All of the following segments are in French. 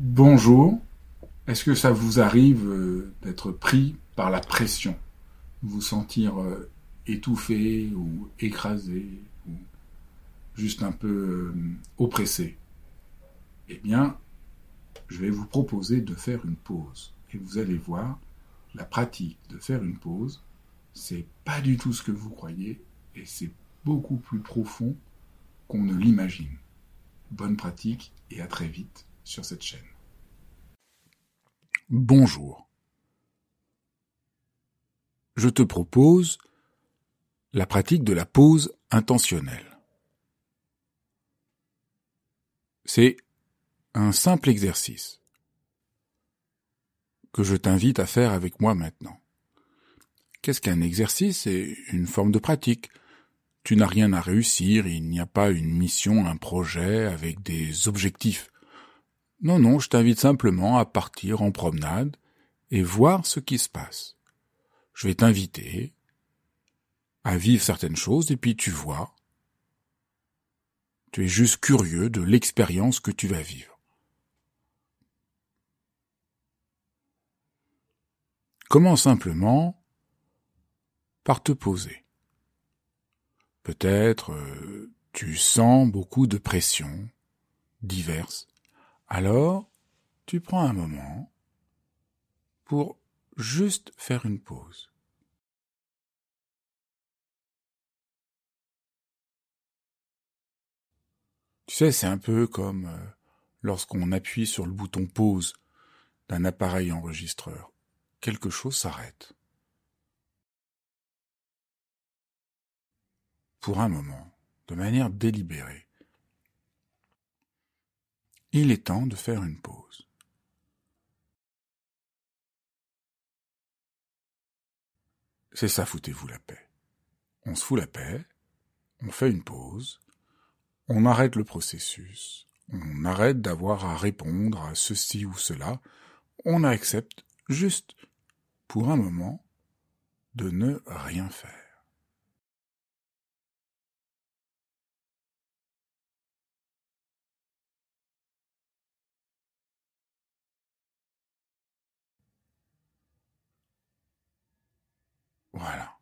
Bonjour, est-ce que ça vous arrive d'être pris par la pression, vous sentir étouffé ou écrasé ou juste un peu oppressé? Eh bien, je vais vous proposer de faire une pause et vous allez voir, la pratique de faire une pause, c'est pas du tout ce que vous croyez et c'est beaucoup plus profond qu'on ne l'imagine. Bonne pratique et à très vite sur cette chaîne. Bonjour. Je te propose la pratique de la pause intentionnelle. C'est un simple exercice que je t'invite à faire avec moi maintenant. Qu'est-ce qu'un exercice ? C'est une forme de pratique. Tu n'as rien à réussir, il n'y a pas une mission, un projet avec des objectifs. Non, je t'invite simplement à partir en promenade et voir ce qui se passe. Je vais t'inviter à vivre certaines choses et puis tu vois. Tu es juste curieux de l'expérience que tu vas vivre. Commence simplement par te poser. Peut-être tu sens beaucoup de pressions diverses. Alors, tu prends un moment pour juste faire une pause. Tu sais, c'est un peu comme lorsqu'on appuie sur le bouton pause d'un appareil enregistreur. Quelque chose s'arrête. Pour un moment, de manière délibérée. Il est temps de faire une pause. C'est ça, foutez-vous la paix. On se fout la paix, on fait une pause, on arrête le processus, on arrête d'avoir à répondre à ceci ou cela, on accepte juste pour un moment de ne rien faire. Voilà,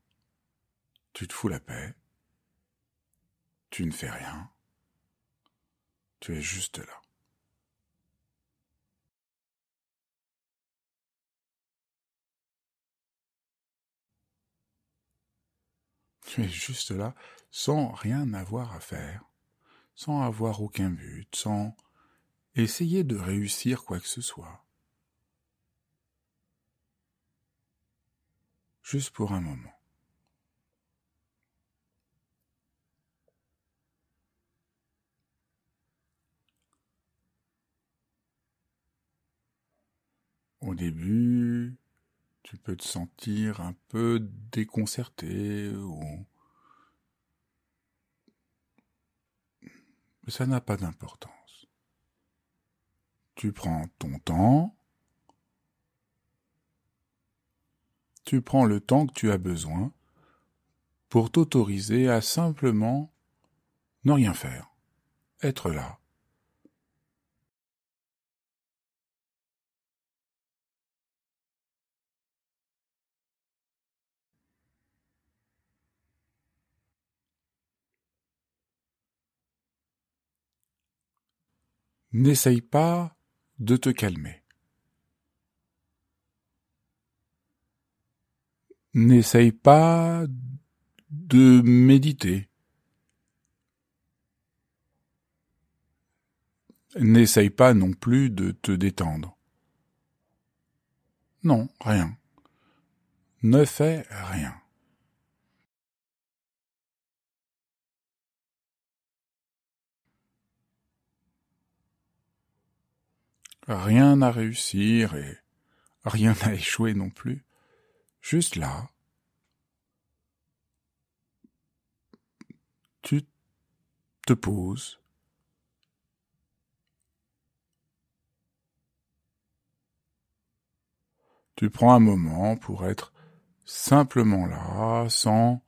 tu te fous la paix, tu ne fais rien, tu es juste là. Tu es juste là sans rien avoir à faire, sans avoir aucun but, sans essayer de réussir quoi que ce soit. Juste pour un moment. Au début, tu peux te sentir un peu déconcerté ou... Mais ça n'a pas d'importance. Tu prends ton temps. Tu prends le temps que tu as besoin pour t'autoriser à simplement ne rien faire, être là. N'essaye pas de te calmer. N'essaye pas de méditer. N'essaye pas non plus de te détendre. Non, rien. Ne fais rien. Rien à réussir et rien à échouer non plus. Juste là, tu te poses . Tu prends un moment pour être simplement là, sans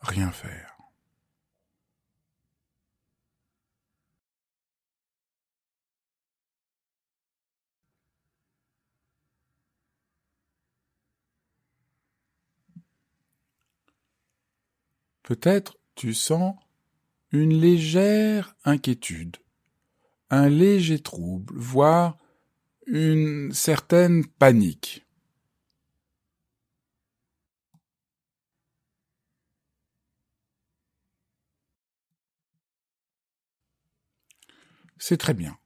rien faire. Peut-être tu sens une légère inquiétude, un léger trouble, voire une certaine panique. C'est très bien.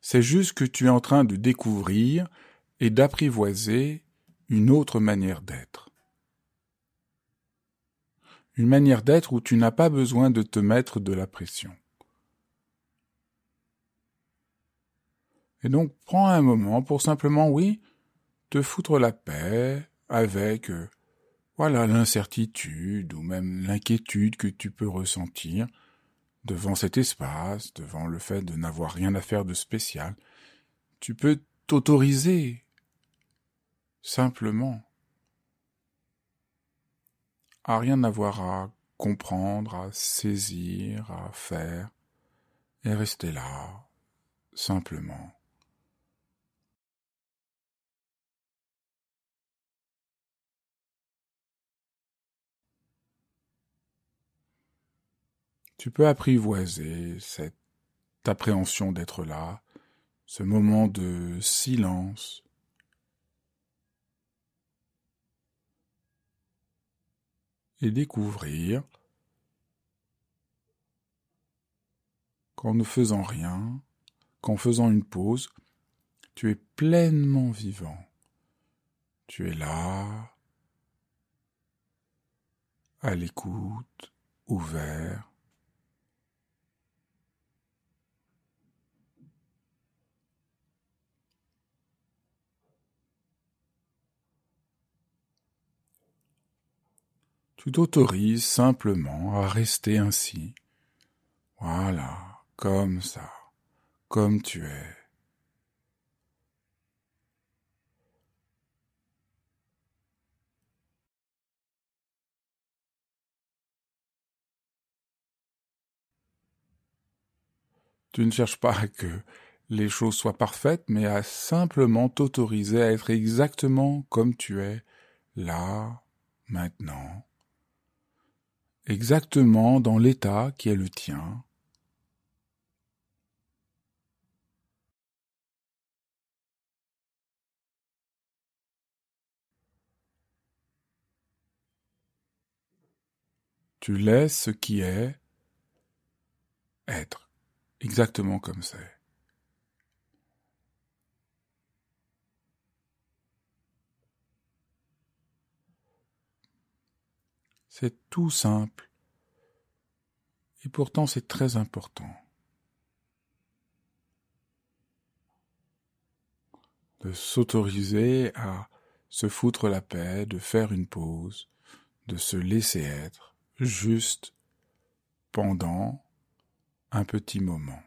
C'est juste que tu es en train de découvrir et d'apprivoiser une autre manière d'être. Une manière d'être où tu n'as pas besoin de te mettre de la pression. Et donc, prends un moment pour simplement, oui, te foutre la paix avec, l'incertitude ou même l'inquiétude que tu peux ressentir devant cet espace, devant le fait de n'avoir rien à faire de spécial. Tu peux t'autoriser simplement à rien avoir à comprendre, à saisir, à faire, et rester là, simplement. Tu peux apprivoiser cette appréhension d'être là, ce moment de silence. Et découvrir qu'en ne faisant rien, qu'en faisant une pause, tu es pleinement vivant. Tu es là, à l'écoute, ouvert. Tu t'autorises simplement à rester ainsi. Voilà, comme ça, comme tu es. Tu ne cherches pas à que les choses soient parfaites, mais à simplement t'autoriser à être exactement comme tu es, là, maintenant. Exactement dans l'état qui est le tien. Tu laisses ce qui est être, exactement comme c'est. C'est tout simple, et pourtant c'est très important de s'autoriser à se foutre la paix, de faire une pause, de se laisser être juste pendant un petit moment.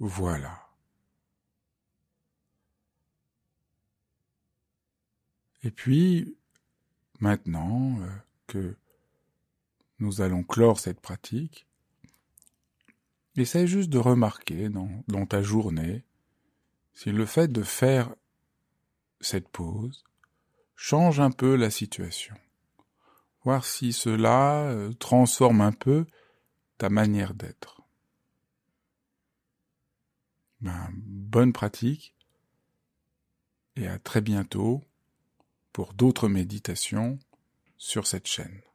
Voilà. Et puis, maintenant que nous allons clore cette pratique, essaie juste de remarquer dans ta journée si le fait de faire cette pause change un peu la situation. Voir si cela transforme un peu ta manière d'être. Bonne pratique et à très bientôt pour d'autres méditations sur cette chaîne.